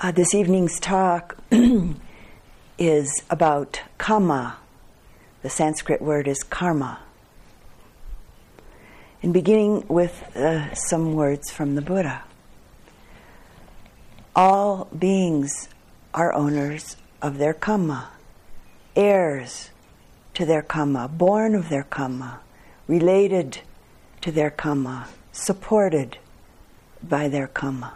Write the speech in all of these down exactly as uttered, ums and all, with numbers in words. Uh, this evening's talk is about Kamma. The Sanskrit word is Karma. And beginning with uh, some words from the Buddha. All beings are owners of their Kamma, heirs to their Kamma, born of their Kamma, related to their Kamma, supported by their Kamma.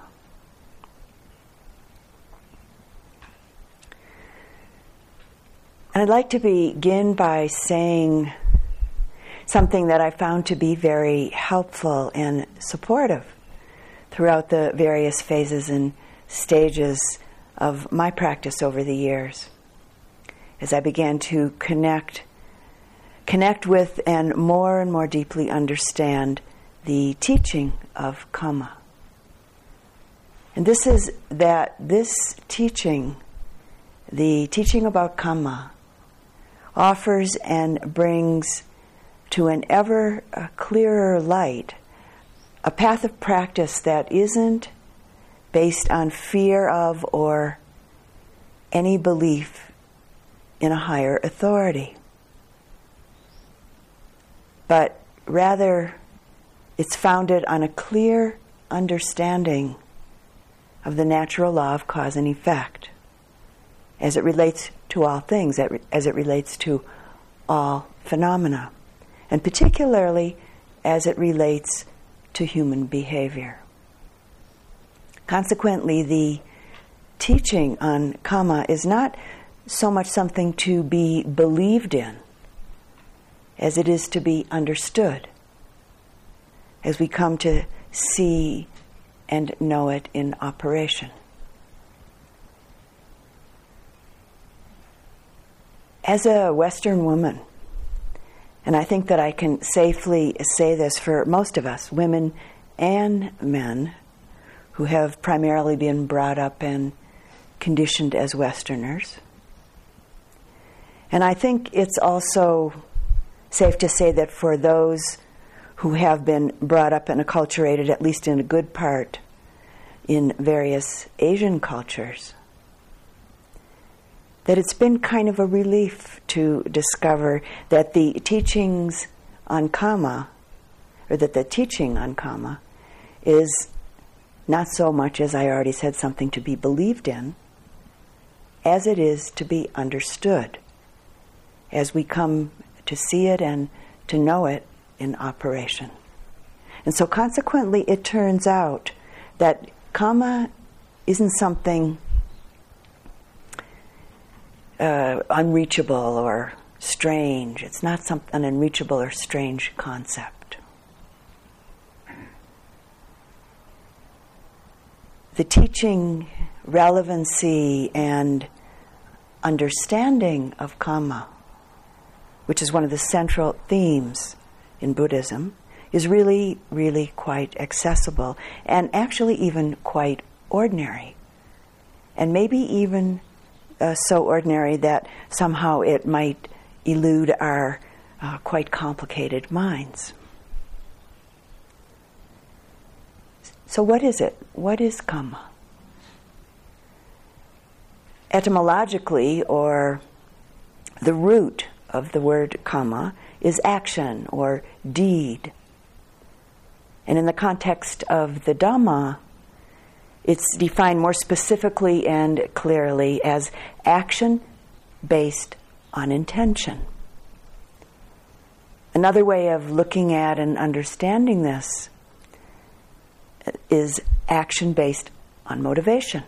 And I'd like to begin by saying something that I found to be very helpful and supportive throughout the various phases and stages of my practice over the years, as I began to connect, connect with and more and more deeply understand the teaching of Kamma. And this is that this teaching, the teaching about Kamma, offers and brings to an ever clearer light a path of practice that isn't based on fear of or any belief in a higher authority, but rather it's founded on a clear understanding of the natural law of cause and effect as it relates to all things, as it relates to all phenomena, and particularly as it relates to human behavior. Consequently, the teaching on Kamma is not so much something to be believed in as it is to be understood, as we come to see and know it in operation. As a Western woman, and I think that I can safely say this for most of us, women and men, who have primarily been brought up and conditioned as Westerners. And I think it's also safe to say that for those who have been brought up and acculturated, at least in a good part, in various Asian cultures, that it's been kind of a relief to discover that the teachings on Kamma, or that the teaching on Kamma, is not so much, as I already said, something to be believed in, as it is to be understood, as we come to see it and to know it in operation. And so consequently, it turns out that Kamma isn't something uh, unreachable or strange. It's not some, an unreachable or strange concept. The teaching, relevancy, and understanding of Kamma, which is one of the central themes in Buddhism, is really, really quite accessible and actually even quite ordinary. And maybe even uh, so ordinary that somehow it might elude our uh, quite complicated minds. So what is it? What is Kamma? Etymologically, or the root of the word Kamma, is action or deed. And in the context of the Dhamma, it's defined more specifically and clearly as action based on intention. Another way of looking at and understanding this is action based on motivation.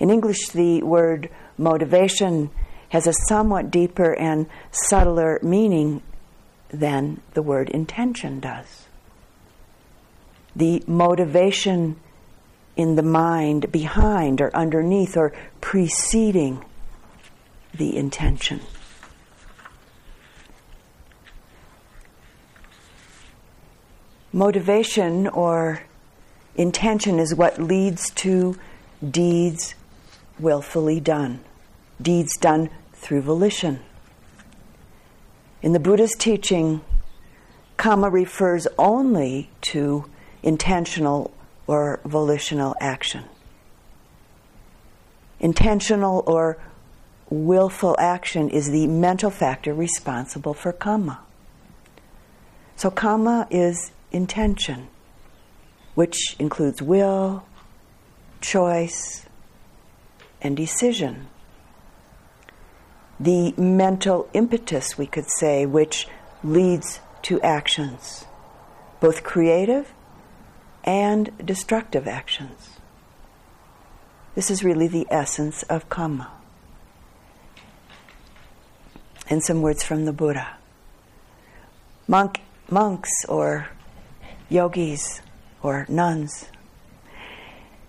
In English, the word motivation has a somewhat deeper and subtler meaning than the word intention does. The motivation in the mind behind or underneath or preceding the intention. Motivation or intention is what leads to deeds willfully done, deeds done through volition. In the Buddha's teaching, Kamma refers only to intentional or volitional action. Intentional or willful action is the mental factor responsible for kamma. So kamma is intention, which includes will, choice, and decision. The mental impetus, we could say, which leads to actions, both creative and destructive actions. This is really the essence of kamma. And some words from the Buddha. Monk, monks or yogis or nuns,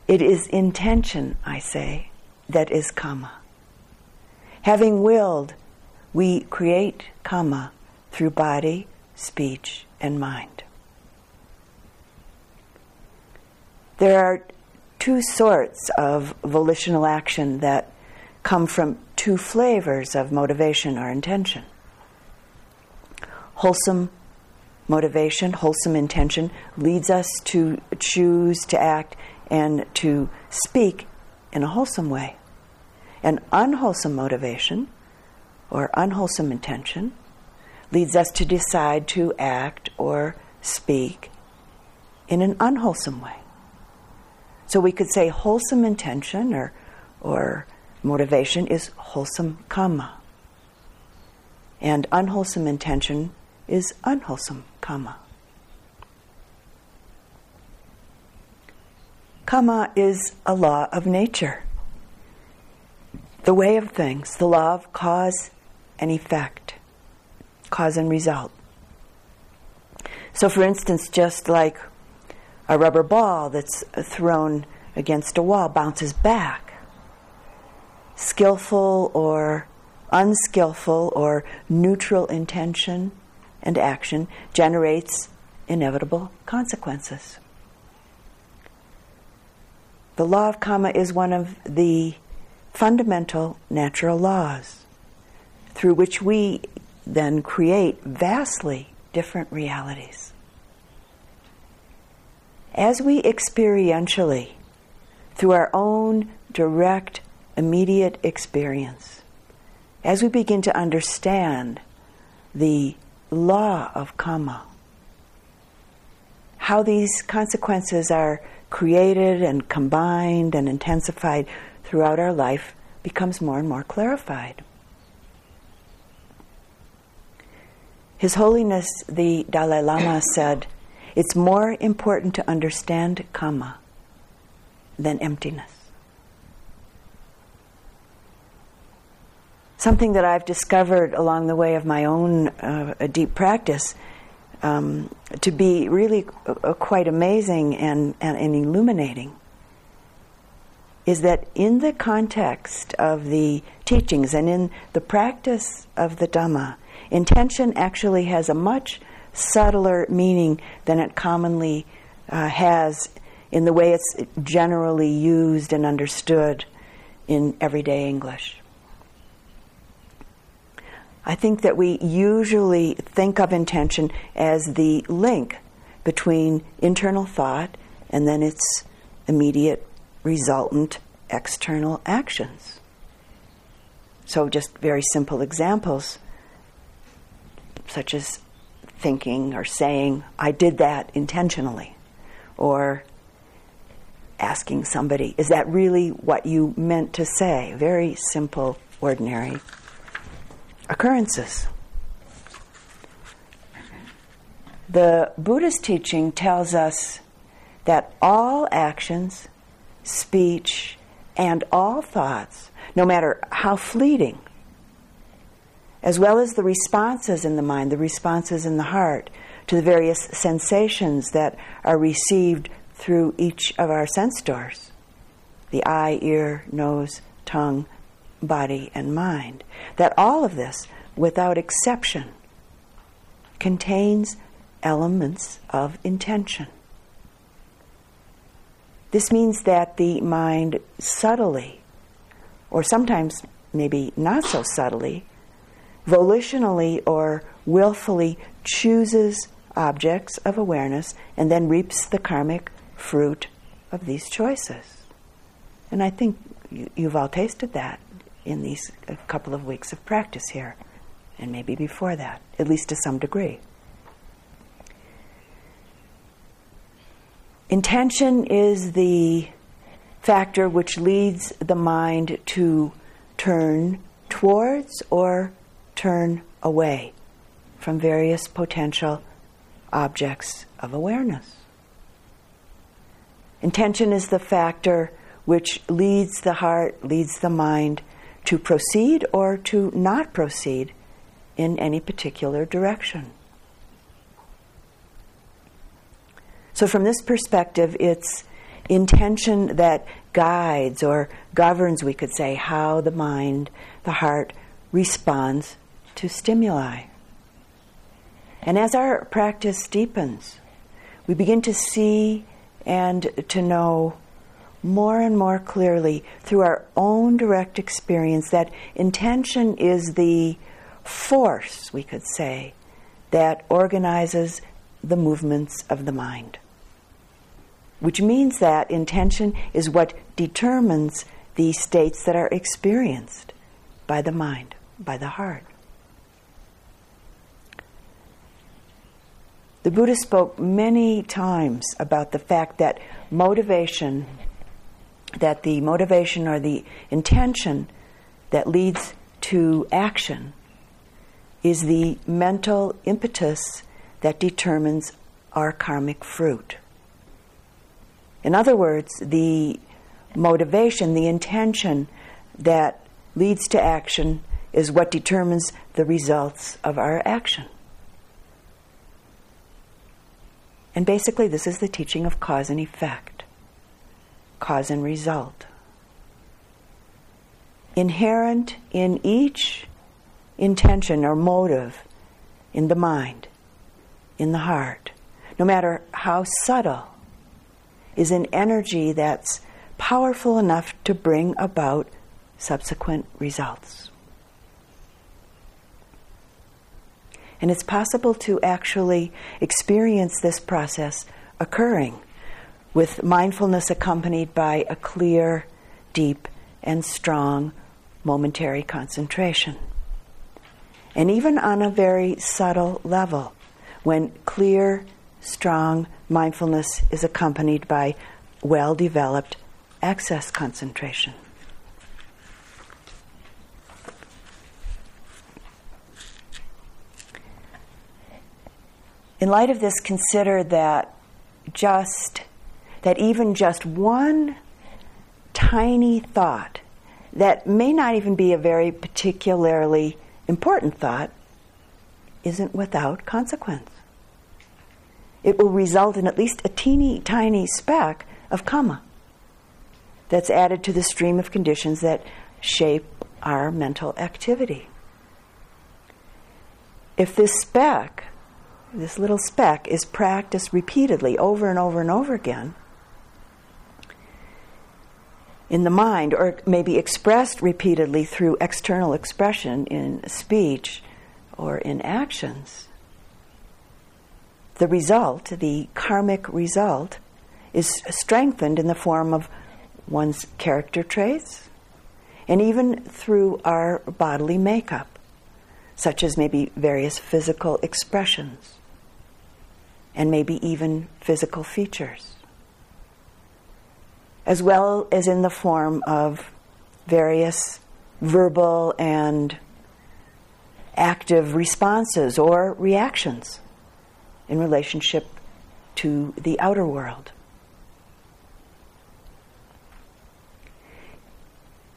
it is intention, I say, that is kamma. Having willed, we create kamma through body, speech, and mind. There are two sorts of volitional action that come from two flavors of motivation or intention. Wholesome motivation, wholesome intention, leads us to choose, to act, and to speak in a wholesome way. An unwholesome motivation or unwholesome intention leads us to decide to act or speak in an unwholesome way. So we could say wholesome intention or, or motivation is wholesome kamma, and unwholesome intention is unwholesome kamma. Kamma is a law of nature, the way of things, the law of cause and effect, cause and result. So for instance, just like a rubber ball that's thrown against a wall bounces back, skillful or unskillful or neutral intention and action generates inevitable consequences. The law of kamma is one of the fundamental natural laws through which we then create vastly different realities. As we experientially, through our own direct, immediate experience, as we begin to understand the law of kamma, how these consequences are created and combined and intensified throughout our life becomes more and more clarified. His Holiness the Dalai Lama said, "It's more important to understand kamma than emptiness." Something that I've discovered along the way of my own uh, deep practice um, to be really uh, quite amazing and, and, and illuminating is that in the context of the teachings and in the practice of the Dhamma, intention actually has a much subtler meaning than it commonly uh, has in the way it's generally used and understood in everyday English. I think that we usually think of intention as the link between internal thought and then its immediate resultant external actions. So just very simple examples, such as thinking or saying, "I did that intentionally," or asking somebody, "Is that really what you meant to say?" Very simple, ordinary occurrences. The Buddhist teaching tells us that all actions, speech, and all thoughts, no matter how fleeting, as well as the responses in the mind, the responses in the heart to the various sensations that are received through each of our sense doors, the eye, ear, nose, tongue, body and mind, that all of this, without exception, contains elements of intention. This means that the mind subtly, or sometimes maybe not so subtly, volitionally or willfully chooses objects of awareness and then reaps the karmic fruit of these choices. And I think you, you've all tasted that in these a couple of weeks of practice here, and maybe before that, at least to some degree. Intention is the factor which leads the mind to turn towards or turn away from various potential objects of awareness. Intention is the factor which leads the heart, leads the mind to proceed or to not proceed in any particular direction. So from this perspective, it's intention that guides or governs, we could say, how the mind, the heart, responds to stimuli. And as our practice deepens, we begin to see and to know more and more clearly through our own direct experience that intention is the force, we could say, that organizes the movements of the mind. Which means that intention is what determines the states that are experienced by the mind, by the heart. The Buddha spoke many times about the fact that motivation, that the motivation or the intention that leads to action is the mental impetus that determines our karmic fruit. In other words, the motivation, the intention that leads to action is what determines the results of our action. And basically, this is the teaching of cause and effect, cause and result. Inherent in each intention or motive in the mind, in the heart, no matter how subtle, is an energy that's powerful enough to bring about subsequent results. And it's possible to actually experience this process occurring with mindfulness accompanied by a clear, deep, and strong momentary concentration. And even on a very subtle level, when clear, strong mindfulness is accompanied by well-developed access concentration. In light of this, consider that just that even just one tiny thought that may not even be a very particularly important thought isn't without consequence. It will result in at least a teeny tiny speck of Kamma that's added to the stream of conditions that shape our mental activity. If this speck, this little speck, is practiced repeatedly over and over and over again in the mind, or maybe expressed repeatedly through external expression in speech or in actions, the result, the karmic result, is strengthened in the form of one's character traits and even through our bodily makeup, such as maybe various physical expressions and maybe even physical features, as well as in the form of various verbal and active responses or reactions in relationship to the outer world.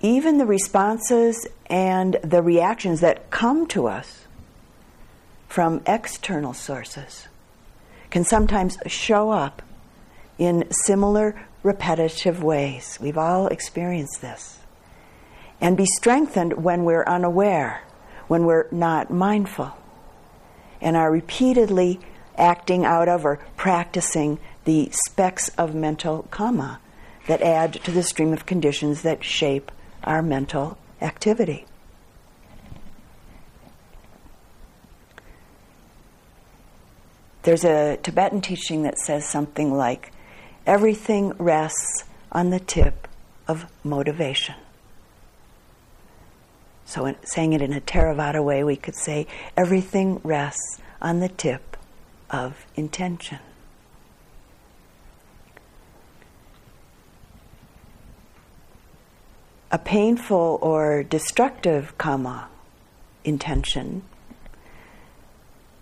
Even the responses and the reactions that come to us from external sources can sometimes show up in similar repetitive ways. We've all experienced this. And be strengthened when we're unaware, when we're not mindful, and are repeatedly acting out of or practicing the specks of mental karma that add to the stream of conditions that shape our mental activity. There's a Tibetan teaching that says something like, everything rests on the tip of motivation. So in, saying it in a Theravada way, we could say everything rests on the tip of intention. A painful or destructive kamma, intention,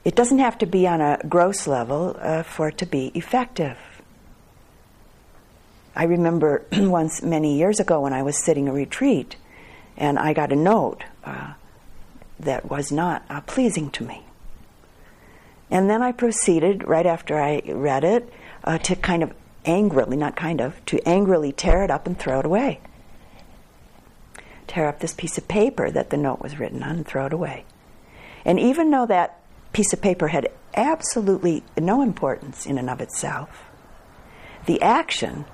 it doesn't have to be on a gross level uh, for it to be effective. I remember once many years ago when I was sitting a retreat and I got a note uh, that was not uh, pleasing to me. And then I proceeded, right after I read it, uh, to kind of angrily, not kind of, to angrily tear it up and throw it away. Tear up this piece of paper that the note was written on and throw it away. And even though that piece of paper had absolutely no importance in and of itself, the action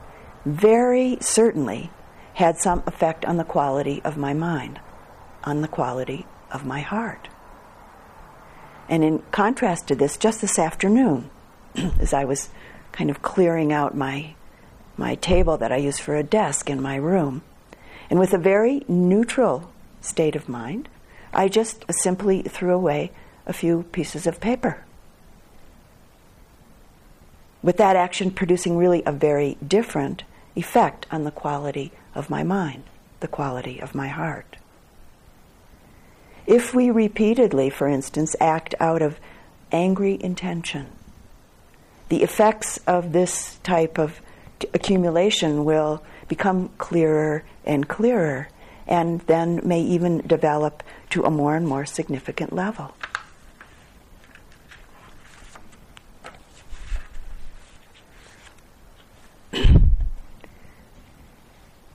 very certainly had some effect on the quality of my mind, on the quality of my heart. And in contrast to this, just this afternoon, as I was kind of clearing out my, my table that I use for a desk in my room, and with a very neutral state of mind, I just simply threw away a few pieces of paper, with that action producing really a very different effect on the quality of my mind, the quality of my heart. If we repeatedly, for instance, act out of angry intention, the effects of this type of t- accumulation will become clearer and clearer, and then may even develop to a more and more significant level.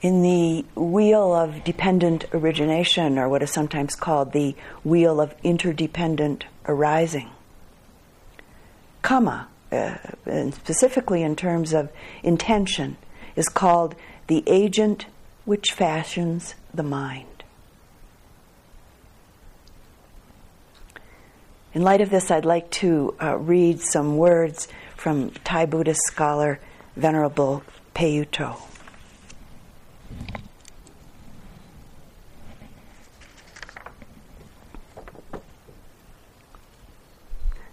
In the wheel of dependent origination, or what is sometimes called the wheel of interdependent arising, kamma, uh, and specifically in terms of intention, is called the agent which fashions the mind. In light of this, I'd like to uh, read some words from Thai Buddhist scholar Venerable Payutto.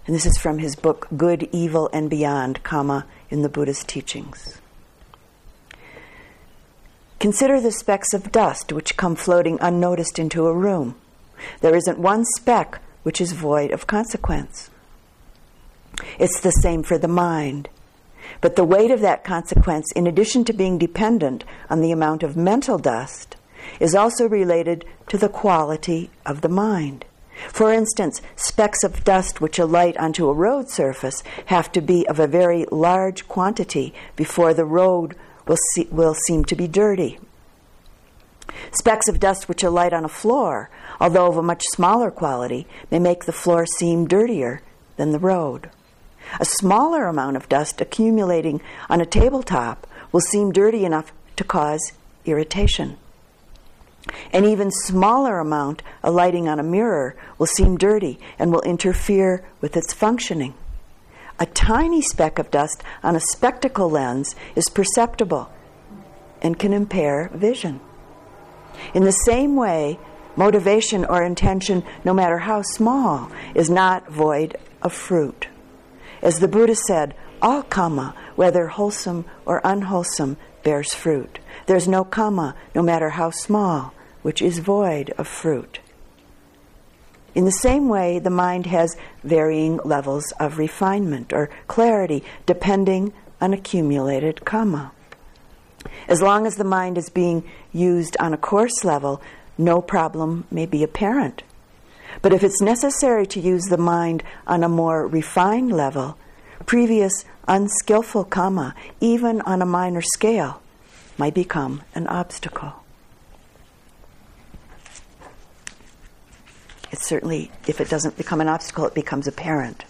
And this is from his book, Good, Evil, and Beyond, Kamma in the Buddha's Teachings. Consider the specks of dust which come floating unnoticed into a room. There isn't one speck which is void of consequence. It's the same for the mind. But the weight of that consequence, in addition to being dependent on the amount of mental dust, is also related to the quality of the mind. For instance, specks of dust which alight onto a road surface have to be of a very large quantity before the road Will, see, will seem to be dirty. Specks of dust which alight on a floor, although of a much smaller quality, may make the floor seem dirtier than the road. A smaller amount of dust accumulating on a tabletop will seem dirty enough to cause irritation. An even smaller amount alighting on a mirror will seem dirty and will interfere with its functioning. A tiny speck of dust on a spectacle lens is perceptible and can impair vision. In the same way, motivation or intention, no matter how small, is not void of fruit. As the Buddha said, all kamma, whether wholesome or unwholesome, bears fruit. There's no kamma, no matter how small, which is void of fruit. In the same way, the mind has varying levels of refinement or clarity depending on accumulated kamma. As long as the mind is being used on a coarse level, no problem may be apparent. But if it's necessary to use the mind on a more refined level, previous unskillful kamma, even on a minor scale, might become an obstacle. It certainly, if it doesn't become an obstacle, it becomes apparent.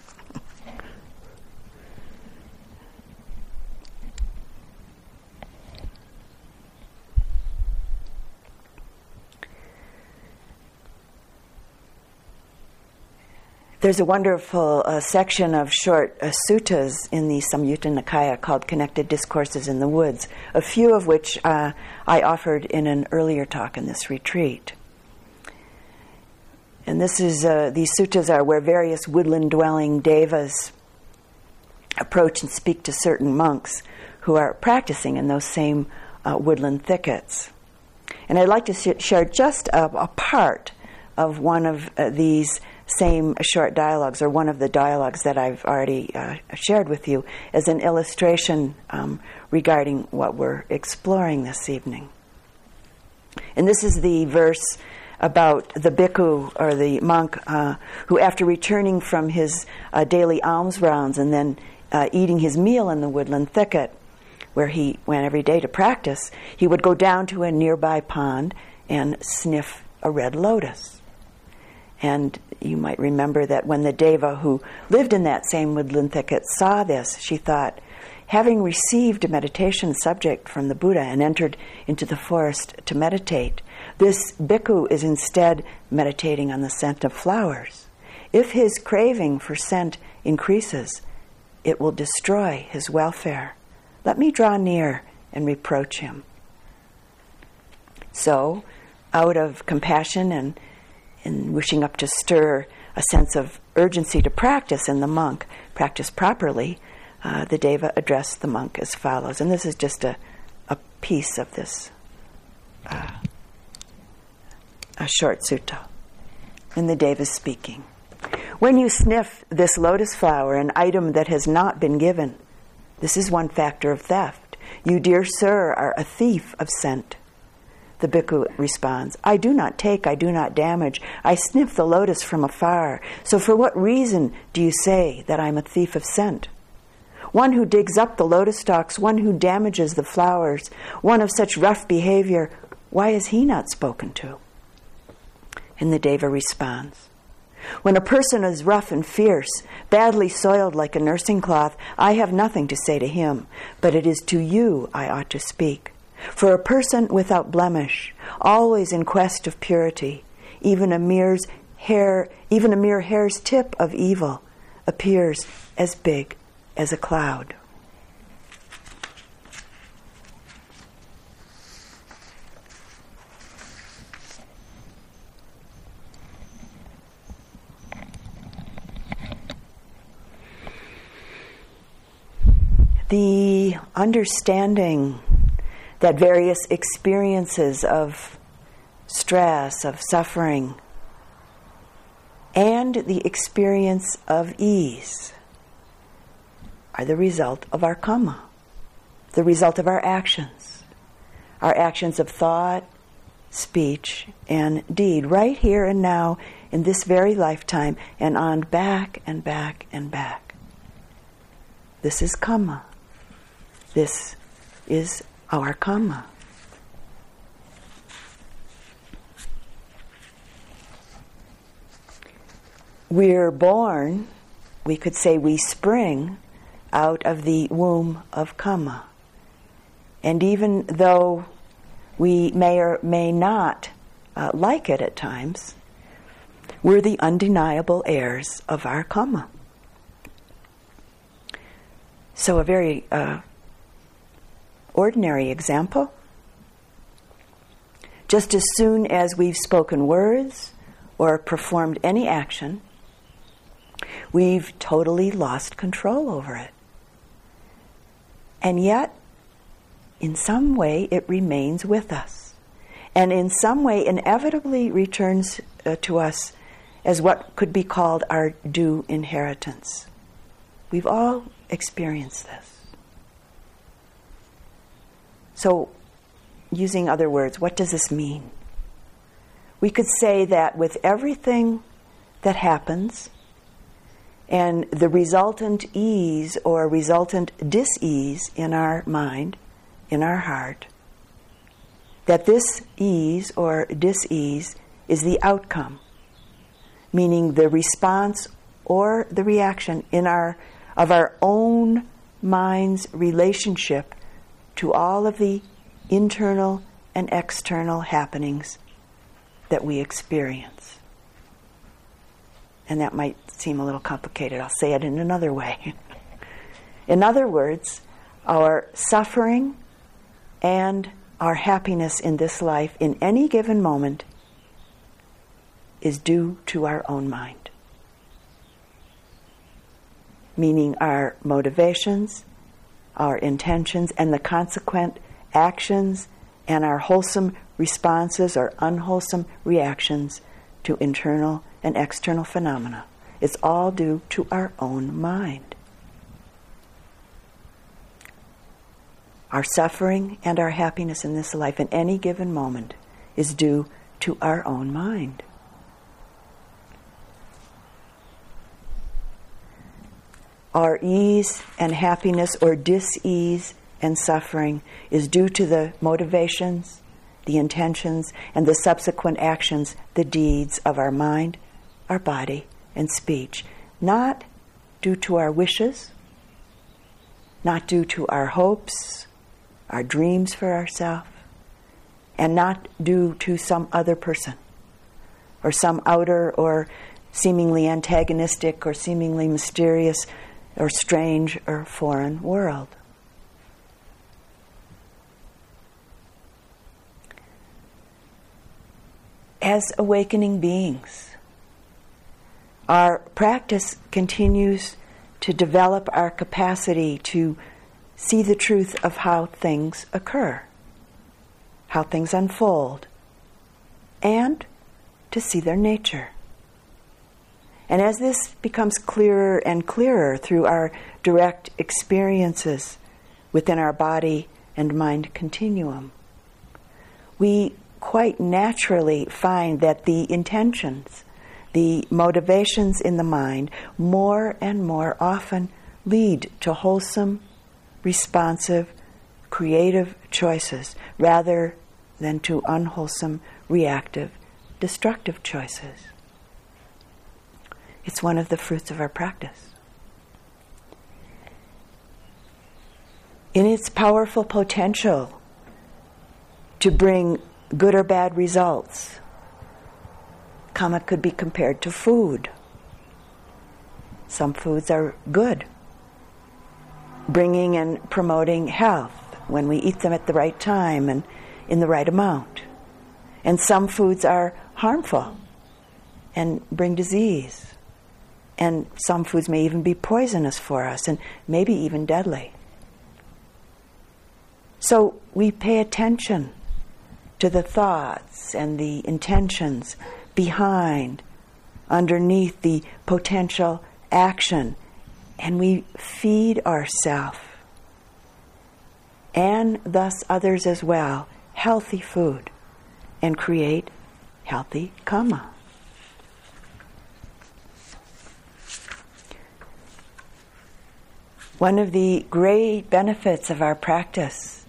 There's a wonderful uh, section of short uh, suttas in the Samyutta Nikaya called Connected Discourses in the Woods, a few of which uh, I offered in an earlier talk in this retreat. And this is uh, these suttas are where various woodland-dwelling devas approach and speak to certain monks who are practicing in those same uh, woodland thickets. And I'd like to sh- share just a, a part of one of uh, these same short dialogues, or one of the dialogues that I've already uh, shared with you, as an illustration um, regarding what we're exploring this evening. And this is the verse about the bhikkhu, or the monk, uh, who after returning from his uh, daily alms rounds and then uh, eating his meal in the woodland thicket, where he went every day to practice, he would go down to a nearby pond and sniff a red lotus. And you might remember that when the deva who lived in that same woodland thicket saw this, she thought, having received a meditation subject from the Buddha and entered into the forest to meditate, this bhikkhu is instead meditating on the scent of flowers. If his craving for scent increases, it will destroy his welfare. Let me draw near and reproach him. So, out of compassion and, and wishing up to stir a sense of urgency to practice in the monk, practice properly, uh, the deva addressed the monk as follows. And this is just a, a piece of this uh, a short sutta. And the deva is speaking. When you sniff this lotus flower, an item that has not been given, this is one factor of theft. You, dear sir, are a thief of scent. The bhikkhu responds, I do not take, I do not damage. I sniff the lotus from afar. So for what reason do you say that I am a thief of scent? One who digs up the lotus stalks, one who damages the flowers, one of such rough behavior, why is he not spoken to? And the deva responds, when a person is rough and fierce, badly soiled like a nursing cloth, I have nothing to say to him, but it is to you I ought to speak. For a person without blemish, always in quest of purity, even a mere hair, even a mere hair's tip of evil appears as big as a cloud. The understanding that various experiences of stress, of suffering, and the experience of ease are the result of our kamma, the result of our actions, our actions of thought, speech, and deed, right here and now, in this very lifetime, and on back and back and back. This is kamma. This is our karma. We're born, we could say we spring, out of the womb of karma. And even though we may or may not uh, like it at times, we're the undeniable heirs of our karma. So a very... Uh, ordinary example. Just as soon as we've spoken words or performed any action, we've totally lost control over it. And yet, in some way, it remains with us. And in some way, inevitably returns uh, to us as what could be called our due inheritance. We've all experienced this. So, using other words, what does this mean? We could say that with everything that happens and the resultant ease or resultant dis-ease in our mind, in our heart, that this ease or dis-ease is the outcome, meaning the response or the reaction in our of our own mind's relationship to all of the internal and external happenings that we experience. And that might seem a little complicated. I'll say it in another way. In other words, our suffering and our happiness in this life, in any given moment, is due to our own mind. Meaning our motivations, our intentions, and the consequent actions and our wholesome responses or unwholesome reactions to internal and external phenomena. It's all due to our own mind. Our suffering and our happiness in this life in any given moment is due to our own mind. Our ease and happiness or dis-ease and suffering is due to the motivations, the intentions, and the subsequent actions, the deeds of our mind, our body, and speech. Not due to our wishes, not due to our hopes, our dreams for ourselves, and not due to some other person or some outer or seemingly antagonistic or seemingly mysterious or strange or foreign world. As awakening beings, our practice continues to develop our capacity to see the truth of how things occur, how things unfold, and to see their nature. And as this becomes clearer and clearer through our direct experiences within our body and mind continuum, we quite naturally find that the intentions, the motivations in the mind, more and more often lead to wholesome, responsive, creative choices rather than to unwholesome, reactive, destructive choices. It's one of the fruits of our practice. In its powerful potential to bring good or bad results, Kamma could be compared to food. Some foods are good, bringing and promoting health when we eat them at the right time and in the right amount. And some foods are harmful and bring disease. And some foods may even be poisonous for us and maybe even deadly. So we pay attention to the thoughts and the intentions behind, underneath the potential action, and we feed ourselves and thus others as well healthy food and create healthy Kamma. One of the great benefits of our practice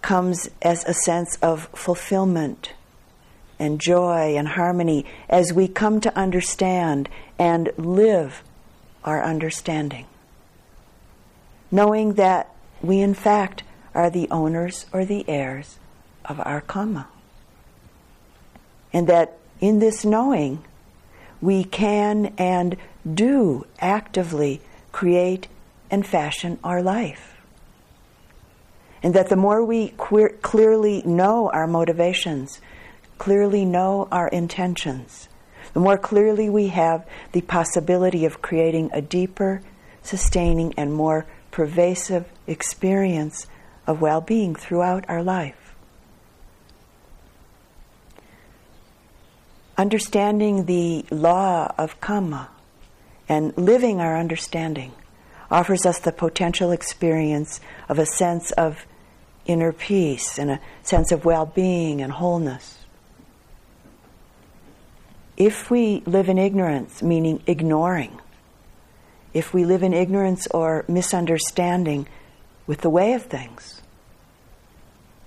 comes as a sense of fulfillment and joy and harmony as we come to understand and live our understanding, knowing that we in fact are the owners or the heirs of our Kamma, and that in this knowing we can and do actively create and fashion our life. And that the more we queer, clearly know our motivations, clearly know our intentions, the more clearly we have the possibility of creating a deeper, sustaining, and more pervasive experience of well-being throughout our life. Understanding the law of Kamma and living our understanding offers us the potential experience of a sense of inner peace and a sense of well-being and wholeness. If we live in ignorance, meaning ignoring, if we live in ignorance or misunderstanding with the way of things,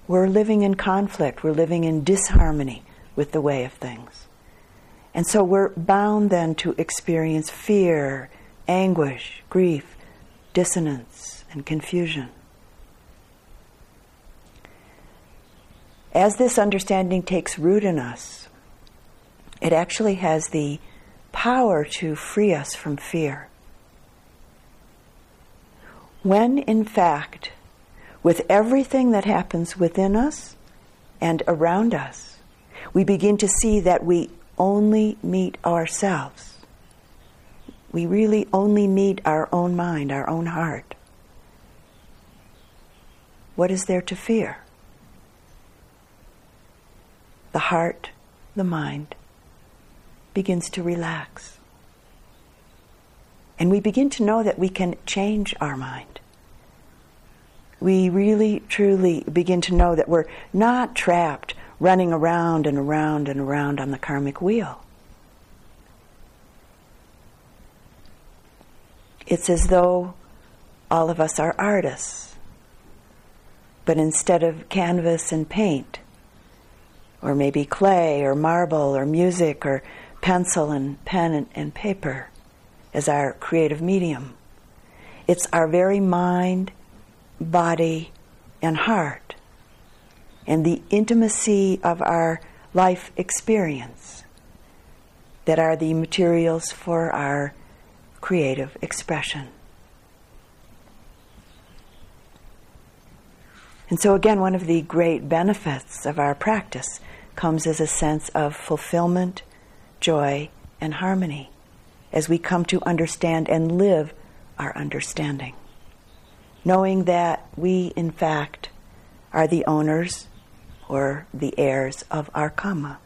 we're living in conflict, we're living in disharmony with the way of things. And so we're bound then to experience fear, anguish, grief, dissonance, and confusion. As this understanding takes root in us, it actually has the power to free us from fear. When, in fact, with everything that happens within us and around us, we begin to see that we only meet ourselves. We really only meet our own mind, our own heart. What is there to fear? The heart, the mind, begins to relax. And we begin to know that we can change our mind. We really, truly begin to know that we're not trapped running around and around and around on the karmic wheel. It's as though all of us are artists, but instead of canvas and paint, or maybe clay or marble or music or pencil and pen and, and paper as our creative medium, it's our very mind, body, and heart, and the intimacy of our life experience that are the materials for our creative expression. And so again, one of the great benefits of our practice comes as a sense of fulfillment, joy, and harmony as we come to understand and live our understanding, knowing that we, in fact, are the owners or the heirs of our Kamma,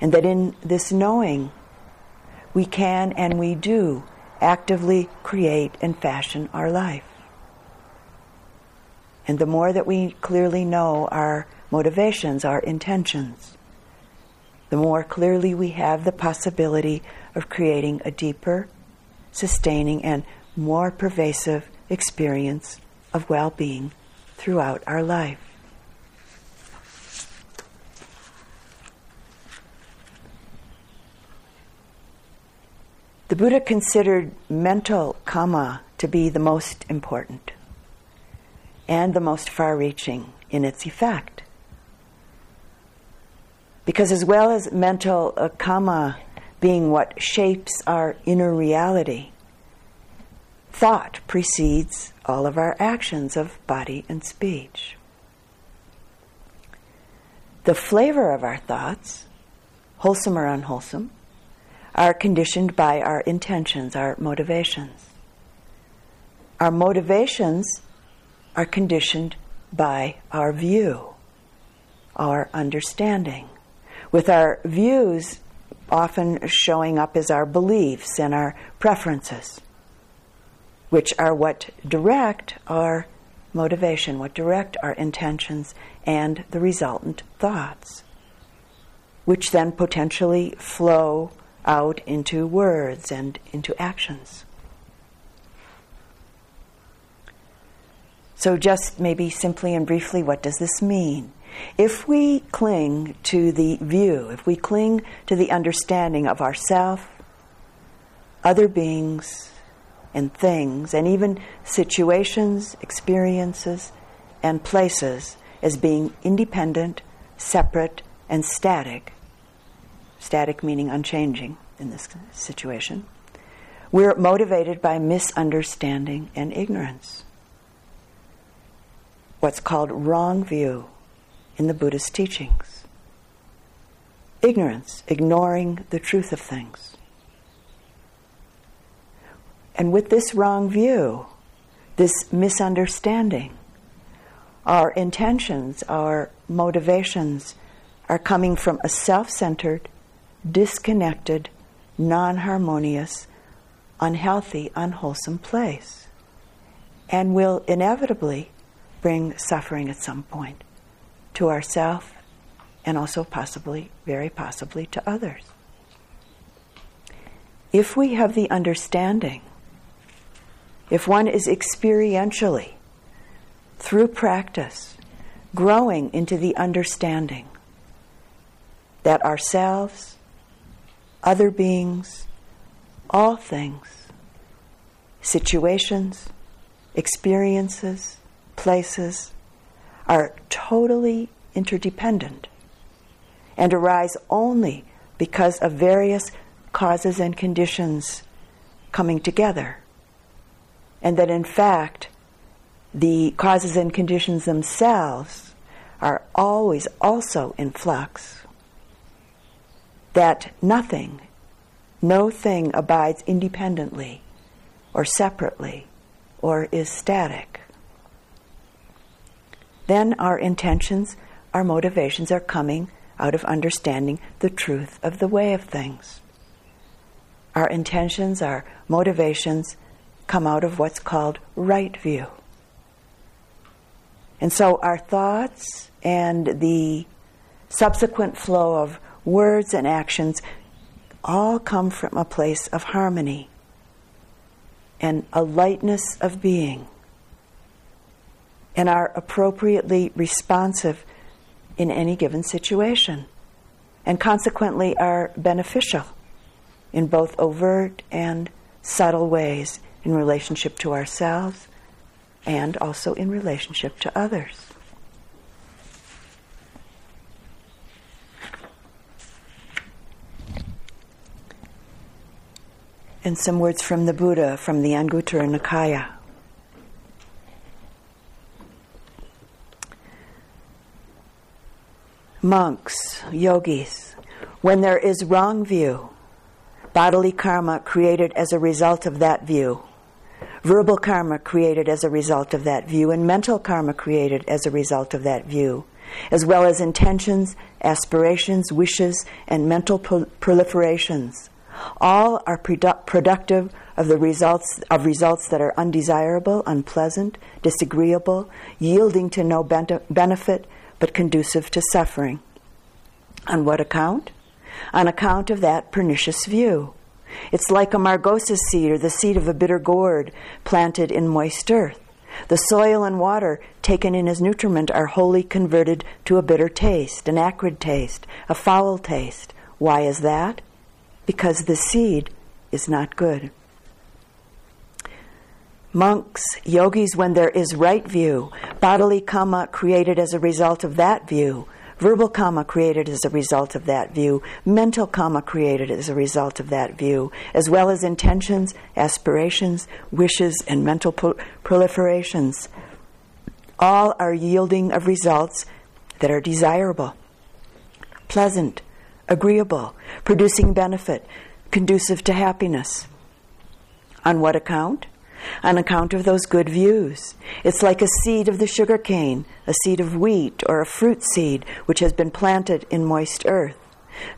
and that in this knowing we can and we do actively create and fashion our life. And the more that we clearly know our motivations, our intentions, the more clearly we have the possibility of creating a deeper, sustaining, and more pervasive experience of well-being throughout our life. The Buddha considered mental Kamma to be the most important and the most far-reaching in its effect. Because as well as mental uh, Kamma being what shapes our inner reality, thought precedes all of our actions of body and speech. The flavor of our thoughts, wholesome or unwholesome, are conditioned by our intentions, our motivations. Our motivations are conditioned by our view, our understanding, with our views often showing up as our beliefs and our preferences, which are what direct our motivation, what direct our intentions and the resultant thoughts, which then potentially flow out into words and into actions. So just maybe simply and briefly, what does this mean? If we cling to the view, if we cling to the understanding of ourself, other beings and things, and even situations, experiences, and places as being independent, separate, and static, static meaning unchanging in this situation, we're motivated by misunderstanding and ignorance. What's called wrong view in the Buddhist teachings. Ignorance, ignoring the truth of things. And with this wrong view, this misunderstanding, our intentions, our motivations are coming from a self-centered, disconnected, non-harmonious, unhealthy, unwholesome place, and will inevitably bring suffering at some point to ourself and also possibly, very possibly, to others. If we have the understanding, if one is experientially, through practice, growing into the understanding that ourselves, other beings, all things, situations, experiences, places are totally interdependent and arise only because of various causes and conditions coming together, and that in fact the causes and conditions themselves are always also in flux, that nothing, no thing abides independently or separately or is static. Then our intentions, our motivations are coming out of understanding the truth of the way of things. Our intentions, our motivations come out of what's called right view. And so our thoughts and the subsequent flow of words and actions all come from a place of harmony and a lightness of being, and are appropriately responsive in any given situation, and consequently are beneficial in both overt and subtle ways in relationship to ourselves and also in relationship to others. And some words from the Buddha, from the Anguttara Nikaya. Monks, yogis, when there is wrong view, bodily karma created as a result of that view, verbal karma created as a result of that view, and mental karma created as a result of that view, as well as intentions, aspirations, wishes, and mental prol- proliferations, all are produ- productive of the results of results that are undesirable, unpleasant, disagreeable, yielding to no ben- benefit, but conducive to suffering. On what account? On account of that pernicious view. It's like a margosa seed or the seed of a bitter gourd planted in moist earth. The soil and water taken in as nutriment are wholly converted to a bitter taste, an acrid taste, a foul taste. Why is that? Because the seed is not good. Monks, yogis, when there is right view, bodily karma created as a result of that view, verbal karma created as a result of that view, mental karma created as a result of that view, as well as intentions, aspirations, wishes, and mental prol- proliferations. All are yielding of results that are desirable, pleasant, agreeable, producing benefit, conducive to happiness. On what account? On account of those good views. It's like a seed of the sugar cane, a seed of wheat, or a fruit seed which has been planted in moist earth.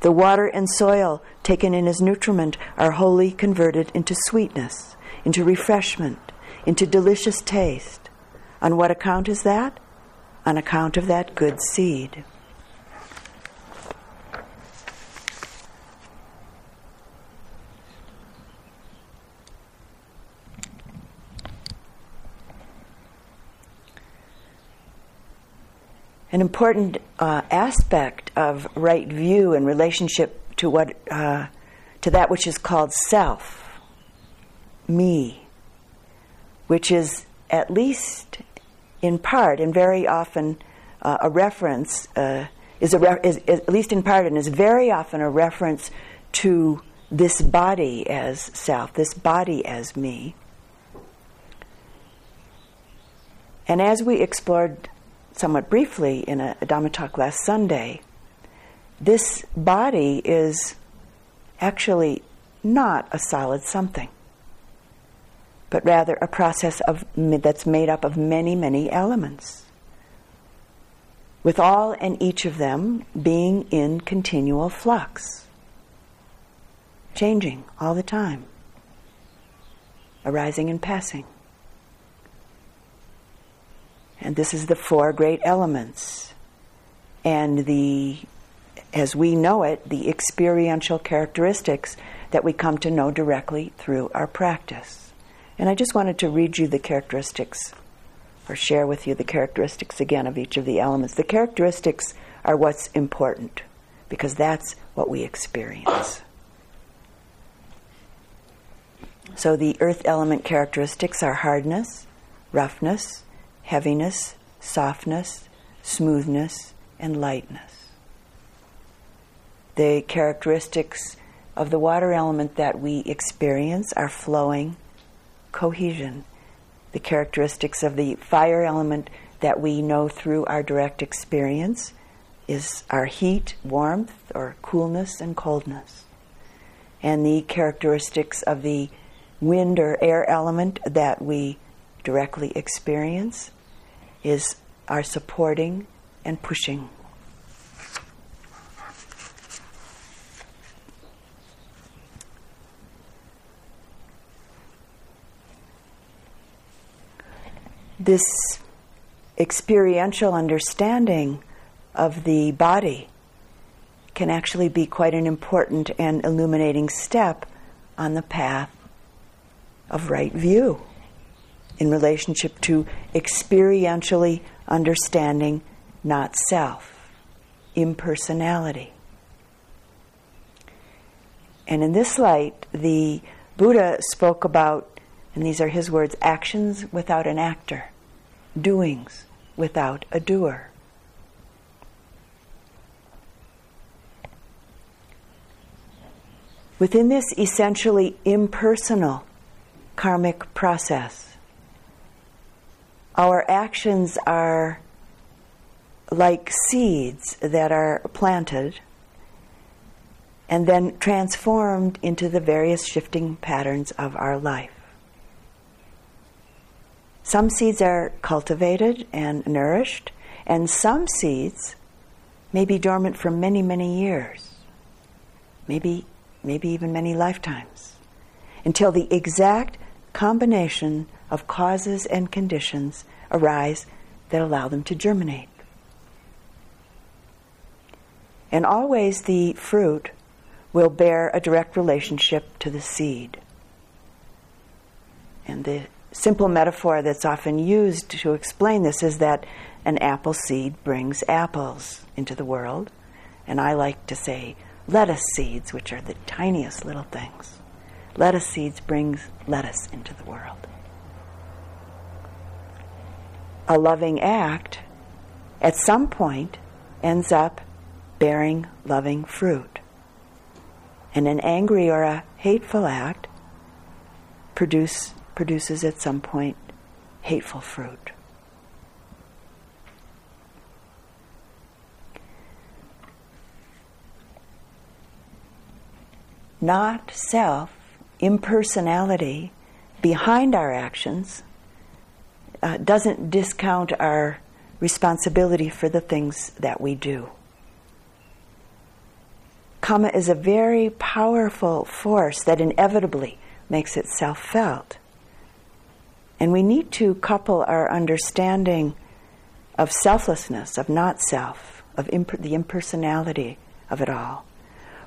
The water and soil taken in as nutriment are wholly converted into sweetness, into refreshment, into delicious taste. On what account is that? On account of that good seed. An important uh, aspect of right view in relationship to what uh, to that which is called self, me, which is at least in part and very often uh, a reference uh, is, a re- is, is at least in part and is very often a reference to this body as self, this body as me. And as we explored somewhat briefly in a, a Dhamma talk last Sunday, this body is actually not a solid something, but rather a process of that's made up of many, many elements, with all and each of them being in continual flux, changing all the time, arising and passing. And this is the four great elements. And the, as we know it, the experiential characteristics that we come to know directly through our practice. And I just wanted to read you the characteristics, or share with you the characteristics again of each of the elements. The characteristics are what's important, because that's what we experience. So the earth element characteristics are hardness, roughness, heaviness, softness, smoothness, and lightness. The characteristics of the water element that we experience are flowing, cohesion. The characteristics of the fire element that we know through our direct experience is our heat, warmth, or coolness and coldness. And the characteristics of the wind or air element that we directly experience is our supporting and pushing. This experiential understanding of the body can actually be quite an important and illuminating step on the path of right view in relationship to experientially understanding not self, impersonality. And in this light, the Buddha spoke about, and these are his words, actions without an actor, doings without a doer. Within this essentially impersonal karmic process, our actions are like seeds that are planted and then transformed into the various shifting patterns of our life. Some seeds are cultivated and nourished, and some seeds may be dormant for many, many years, maybe maybe even many lifetimes, until the exact combination of causes and conditions arise that allow them to germinate. And always the fruit will bear a direct relationship to the seed. And the simple metaphor that's often used to explain this is that an apple seed brings apples into the world, and I like to say lettuce seeds, which are the tiniest little things. Lettuce seeds brings lettuce into the world. A loving act at some point ends up bearing loving fruit. And an angry or a hateful act produce, produces at some point hateful fruit. Not self, impersonality behind our actions uh, doesn't discount our responsibility for the things that we do. Kamma is a very powerful force that inevitably makes itself felt. And we need to couple our understanding of selflessness, of not self, of imp- the impersonality of it all,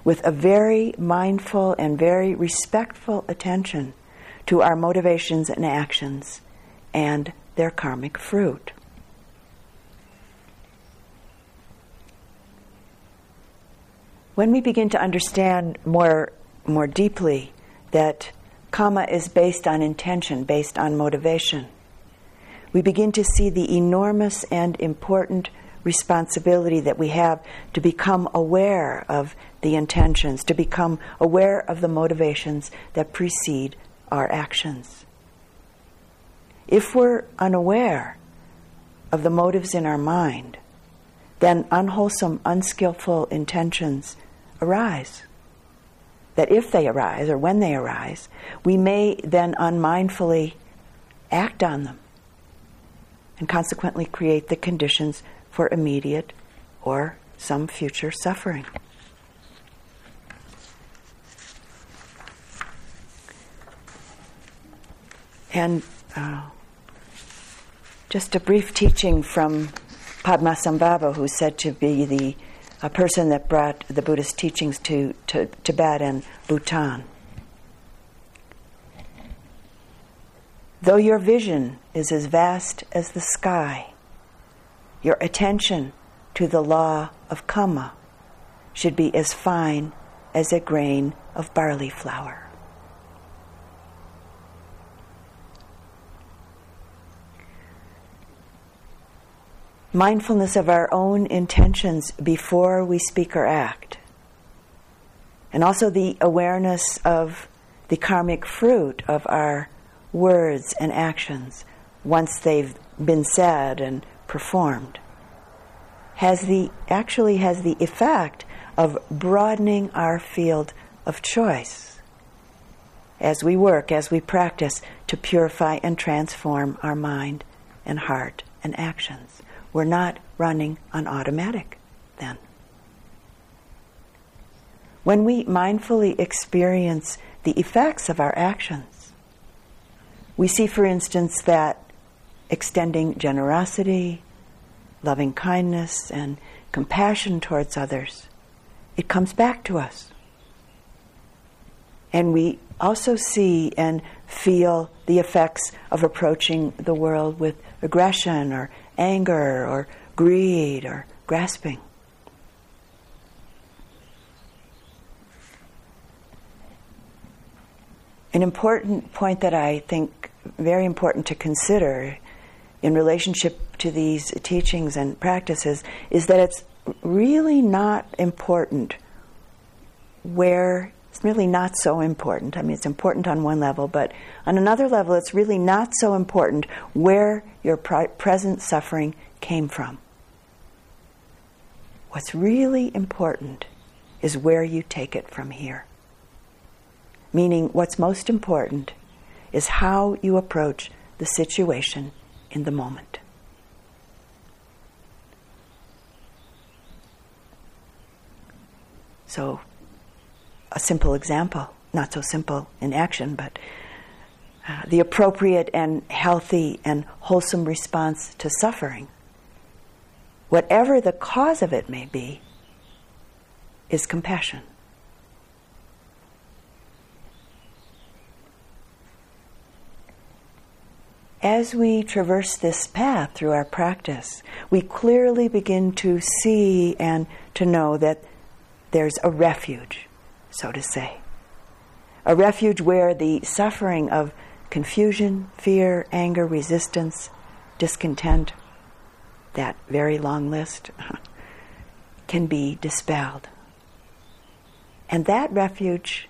with a very mindful and very respectful attention to our motivations and actions and their karmic fruit. When we begin to understand more, more deeply that Kamma is based on intention, based on motivation, we begin to see the enormous and important responsibility that we have to become aware of the intentions, to become aware of the motivations that precede our actions. If we're unaware of the motives in our mind, then unwholesome, unskillful intentions arise. That if they arise, or when they arise, we may then unmindfully act on them and consequently create the conditions for immediate or some future suffering. And uh, just a brief teaching from Padmasambhava, who's said to be the a person that brought the Buddhist teachings to, to Tibet and Bhutan. Though your vision is as vast as the sky, your attention to the law of Kamma should be as fine as a grain of barley flour. Mindfulness of our own intentions before we speak or act, and also the awareness of the karmic fruit of our words and actions once they've been said and performed has the actually has the effect of broadening our field of choice as we work, as we practice to purify and transform our mind and heart and actions. We're not running on automatic then. When we mindfully experience the effects of our actions, we see, for instance, that extending generosity, loving kindness, and compassion towards others, it comes back to us. And we also see and feel the effects of approaching the world with aggression or anger or greed or grasping. An important point that I think very important to consider in relationship to these teachings and practices is that it's really not important where, it's really not so important. I mean, it's important on one level, but on another level, it's really not so important where your pri- present suffering came from. What's really important is where you take it from here. Meaning, what's most important is how you approach the situation in the moment. So, a simple example, not so simple in action, but uh, the appropriate and healthy and wholesome response to suffering, whatever the cause of it may be, is compassion. As we traverse this path through our practice, we clearly begin to see and to know that there's a refuge, so to say. A refuge where the suffering of confusion, fear, anger, resistance, discontent, that very long list, can be dispelled. And that refuge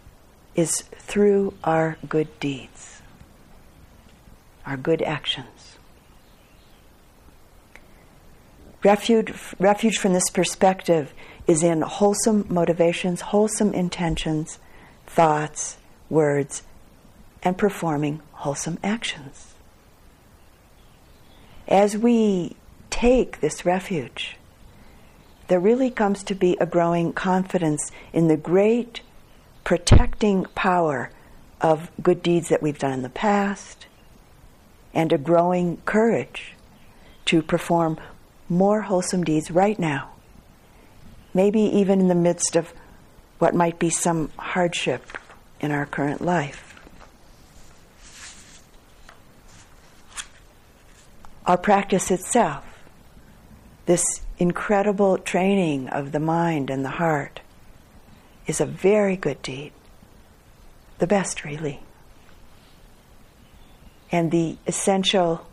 is through our good deeds, our good actions. Refuge, refuge from this perspective is in wholesome motivations, wholesome intentions, thoughts, words, and performing wholesome actions. As we take this refuge, there really comes to be a growing confidence in the great protecting power of good deeds that we've done in the past, and a growing courage to perform more wholesome deeds right now, maybe even in the midst of what might be some hardship in our current life. Our practice itself, this incredible training of the mind and the heart, is a very good deed, the best really. And the essential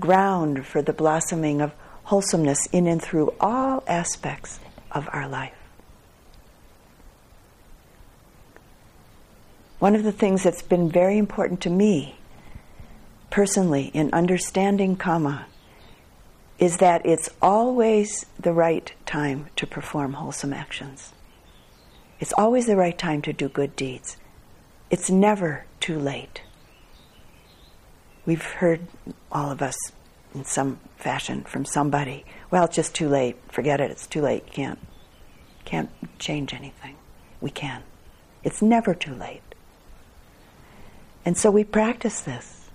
ground for the blossoming of wholesomeness in and through all aspects of our life. One of the things that's been very important to me personally in understanding Kamma is that it's always the right time to perform wholesome actions. It's always the right time to do good deeds. It's never too late. We've heard, all of us, in some fashion from somebody, well, it's just too late, forget it, it's too late, you can't, can't change anything. We can. It's never too late. And so we practice this,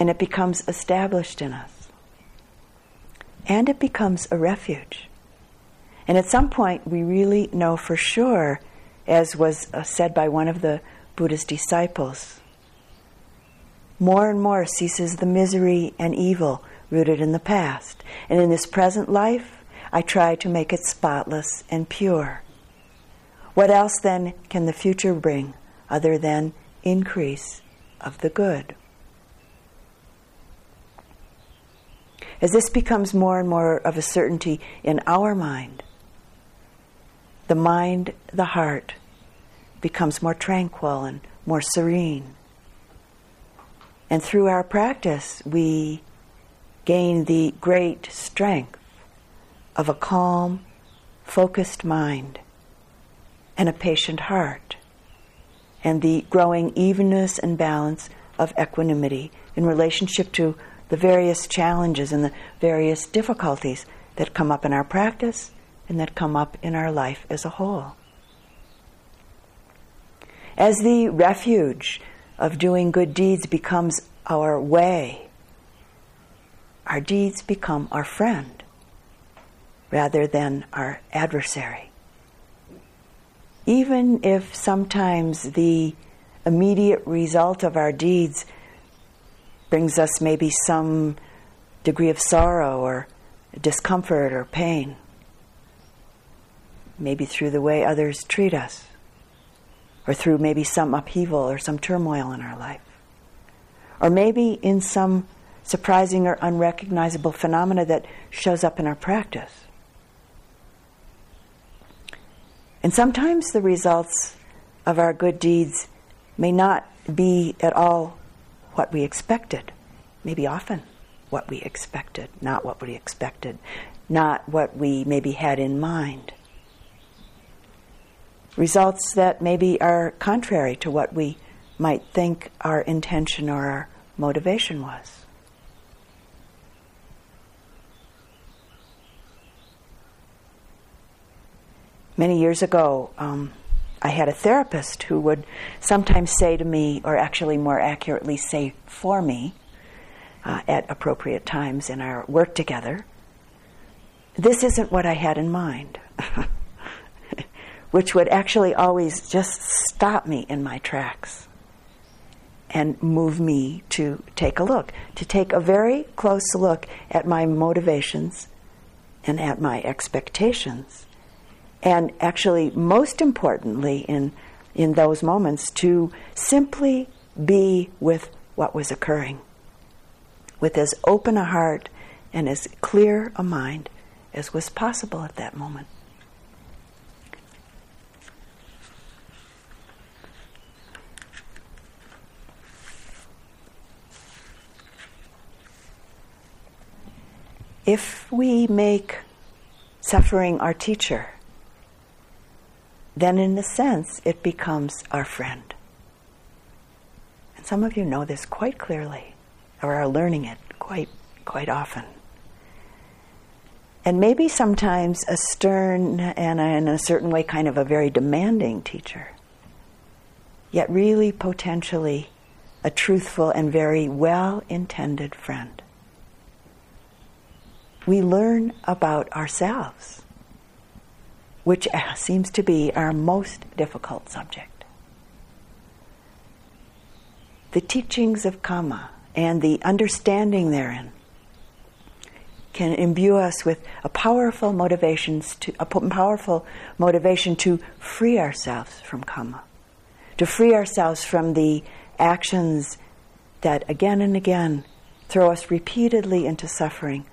and it becomes established in us. And it becomes a refuge. And at some point, we really know for sure, as was said by one of the Buddha's disciples, more and more ceases the misery and evil rooted in the past. And in this present life, I try to make it spotless and pure. What else then can the future bring other than increase of the good? As this becomes more and more of a certainty in our mind, the mind, the heart, becomes more tranquil and more serene. And through our practice, we gain the great strength of a calm, focused mind and a patient heart, and the growing evenness and balance of equanimity in relationship to the various challenges and the various difficulties that come up in our practice and that come up in our life as a whole. As the refuge of doing good deeds becomes our way, our deeds become our friend rather than our adversary. Even if sometimes the immediate result of our deeds brings us maybe some degree of sorrow or discomfort or pain, maybe through the way others treat us, or through maybe some upheaval or some turmoil in our life, or maybe in some surprising or unrecognizable phenomena that shows up in our practice. And sometimes the results of our good deeds may not be at all what we expected, maybe often what we expected, not what we expected, not what we maybe had in mind. Results that maybe are contrary to what we might think our intention or our motivation was. Many years ago, um, I had a therapist who would sometimes say to me, or actually more accurately say for me, uh, at appropriate times in our work together, "This isn't what I had in mind," which would actually always just stop me in my tracks and move me to take a look, to take a very close look at my motivations and at my expectations. And actually, most importantly, in in those moments, to simply be with what was occurring, with as open a heart and as clear a mind as was possible at that moment. If we make suffering our teacher, then in a sense it becomes our friend. And some of you know this quite clearly, or are learning it quite quite often. And maybe sometimes a stern and in a certain way kind of a very demanding teacher, yet really potentially a truthful and very well-intended friend. We learn about ourselves, which seems to be our most difficult subject. The teachings of Kamma and the understanding therein can imbue us with a powerful motivations to a powerful motivation to free ourselves from Kamma, to free ourselves from the actions that again and again throw us repeatedly into suffering,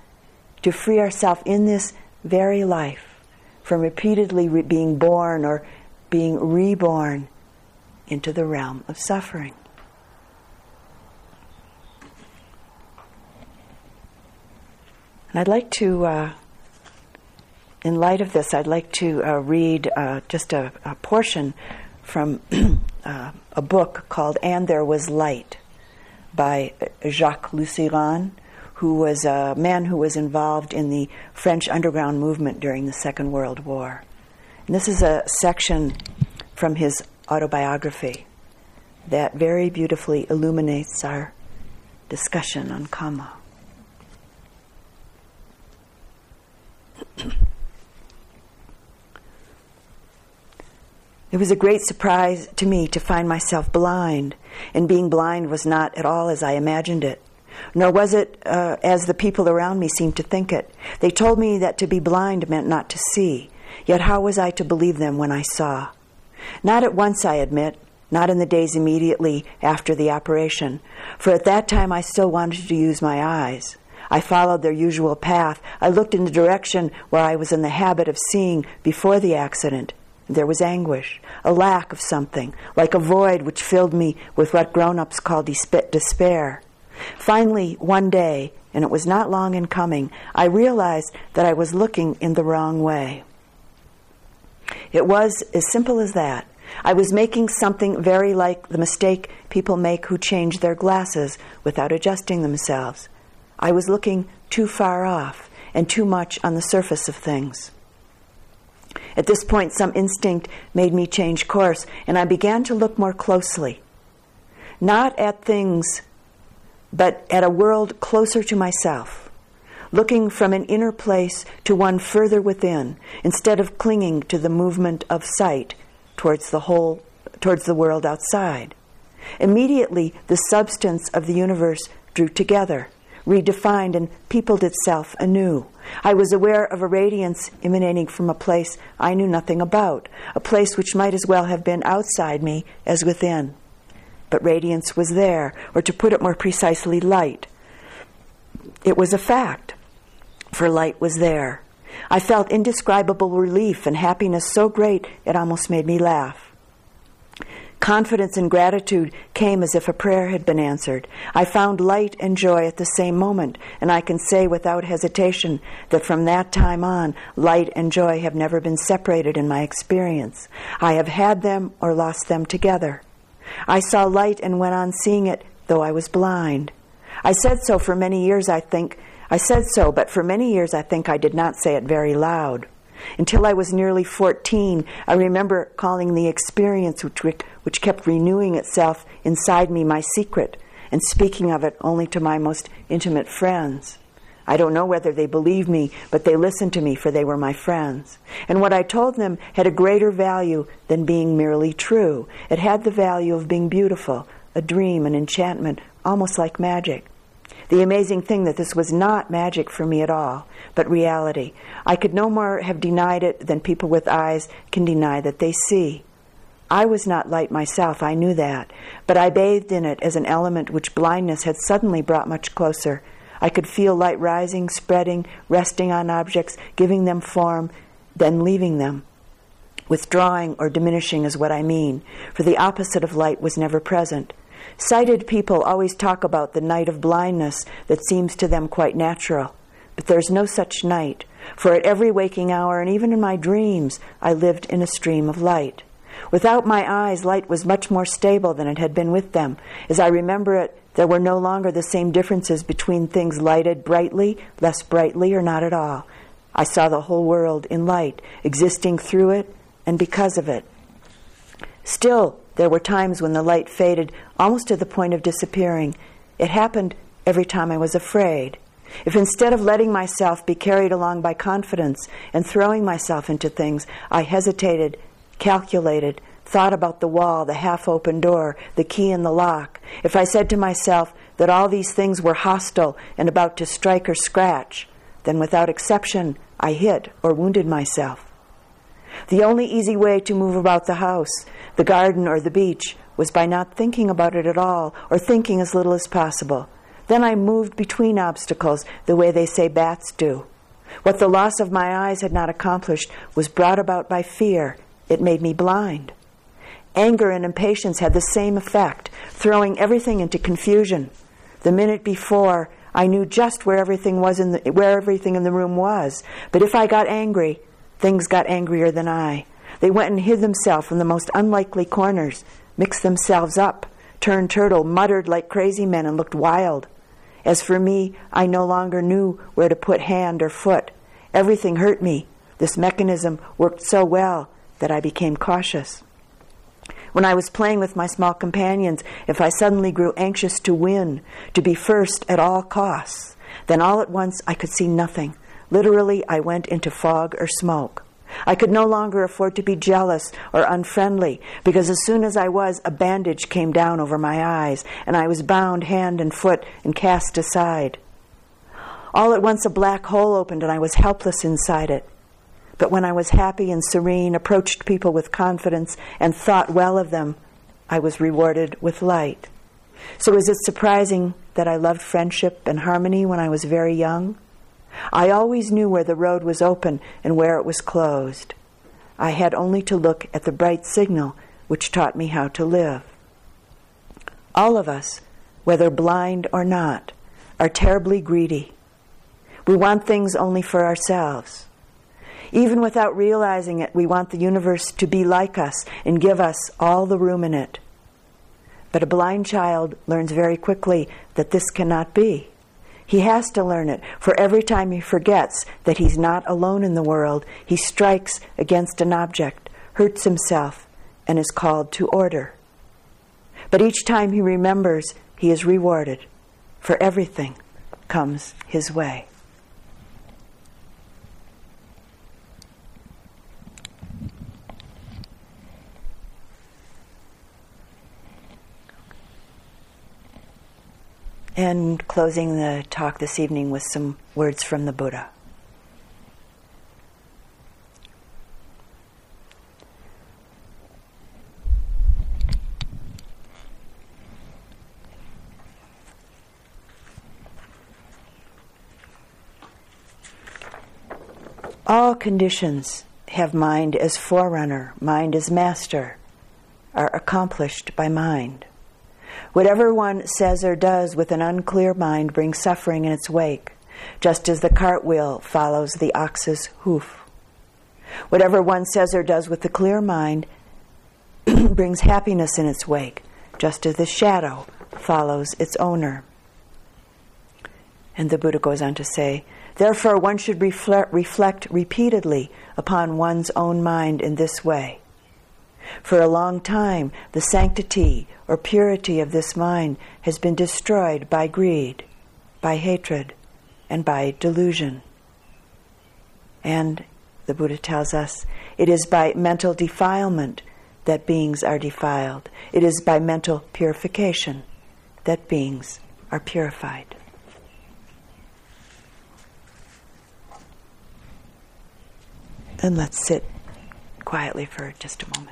to free ourselves in this very life from repeatedly re- being born or being reborn into the realm of suffering. And I'd like to, uh, in light of this, I'd like to uh, read uh, just a, a portion from uh, a book called And There Was Light by Jacques Luciran, who was a man who was involved in the French underground movement during the Second World War. And this is a section from his autobiography that very beautifully illuminates our discussion on Kamma. It was a great surprise to me to find myself blind, and being blind was not at all as I imagined it. Nor was it uh, as the people around me seemed to think it. They told me that to be blind meant not to see, yet how was I to believe them when I saw? Not at once, I admit, not in the days immediately after the operation, for at that time I still wanted to use my eyes. I followed their usual path. I looked in the direction where I was in the habit of seeing before the accident. There was anguish, a lack of something, like a void which filled me with what grown-ups call despair. Finally, one day, and it was not long in coming, I realized that I was looking in the wrong way. It was as simple as that. I was making something very like the mistake people make who change their glasses without adjusting themselves. I was looking too far off and too much on the surface of things. At this point, some instinct made me change course, and I began to look more closely. Not at things, but at a world closer to myself, looking from an inner place to one further within, instead of clinging to the movement of sight towards the whole, towards the world outside. Immediately, the substance of the universe drew together, redefined and peopled itself anew. I was aware of a radiance emanating from a place I knew nothing about, a place which might as well have been outside me as within. But radiance was there, or to put it more precisely, light. It was a fact, for light was there. I felt indescribable relief and happiness so great it almost made me laugh. Confidence and gratitude came as if a prayer had been answered. I found light and joy at the same moment, and I can say without hesitation that from that time on, light and joy have never been separated in my experience. I have had them or lost them together. I saw light and went on seeing it, though I was blind. I said so for many years, I think. I said so, but for many years I think I did not say it very loud. Until I was nearly fourteen, I remember calling the experience which, which kept renewing itself inside me my secret, and speaking of it only to my most intimate friends. I don't know whether they believed me, but they listened to me, for they were my friends. And what I told them had a greater value than being merely true. It had the value of being beautiful, a dream, an enchantment, almost like magic. The amazing thing that this was not magic for me at all, but reality. I could no more have denied it than people with eyes can deny that they see. I was not light myself, I knew that, but I bathed in it as an element which blindness had suddenly brought much closer. I could feel light rising, spreading, resting on objects, giving them form, then leaving them. Withdrawing or diminishing is what I mean, for the opposite of light was never present. Sighted people always talk about the night of blindness that seems to them quite natural, but there's no such night, for at every waking hour and even in my dreams I lived in a stream of light. Without my eyes, light was much more stable than it had been with them. As I remember it, there were no longer the same differences between things lighted brightly, less brightly, or not at all. I saw the whole world in light, existing through it and because of it. Still, there were times when the light faded, almost to the point of disappearing. It happened every time I was afraid. If instead of letting myself be carried along by confidence and throwing myself into things, I hesitated, calculated, thought about the wall, the half-open door, the key in the lock, if I said to myself that all these things were hostile and about to strike or scratch, then without exception I hit or wounded myself. The only easy way to move about the house, the garden, or the beach was by not thinking about it at all, or thinking as little as possible. Then I moved between obstacles the way they say bats do. What the loss of my eyes had not accomplished was brought about by fear. It made me blind. Anger and impatience had the same effect, throwing everything into confusion. The minute before, I knew just where everything was in the, where everything in the room was, but if I got angry, things got angrier than I. They went and hid themselves in the most unlikely corners, mixed themselves up, turned turtle, muttered like crazy men, and looked wild. As for me, I no longer knew where to put hand or foot. Everything hurt me. This mechanism worked so well that I became cautious. When I was playing with my small companions, if I suddenly grew anxious to win, to be first at all costs, then all at once I could see nothing. Literally, I went into fog or smoke. I could no longer afford to be jealous or unfriendly, because as soon as I was, a bandage came down over my eyes, and I was bound hand and foot and cast aside. All at once a black hole opened, and I was helpless inside it. But when I was happy and serene, approached people with confidence, and thought well of them, I was rewarded with light. So is it surprising that I loved friendship and harmony when I was very young? I always knew where the road was open and where it was closed. I had only to look at the bright signal which taught me how to live. All of us, whether blind or not, are terribly greedy. We want things only for ourselves. Even without realizing it, we want the universe to be like us and give us all the room in it. But a blind child learns very quickly that this cannot be. He has to learn it, for every time he forgets that he's not alone in the world, he strikes against an object, hurts himself, and is called to order. But each time he remembers, he is rewarded, for everything comes his way. And closing the talk this evening with some words from the Buddha. All conditions have mind as forerunner, mind as master, are accomplished by mind. Whatever one says or does with an unclear mind brings suffering in its wake, just as the cartwheel follows the ox's hoof. Whatever one says or does with a clear mind brings happiness in its wake, just as the shadow follows its owner. And the Buddha goes on to say, therefore one should reflect, reflect repeatedly upon one's own mind in this way. For a long time, the sanctity or purity of this mind has been destroyed by greed, by hatred, and by delusion. And, the Buddha tells us, it is by mental defilement that beings are defiled. It is by mental purification that beings are purified. And let's sit quietly for just a moment.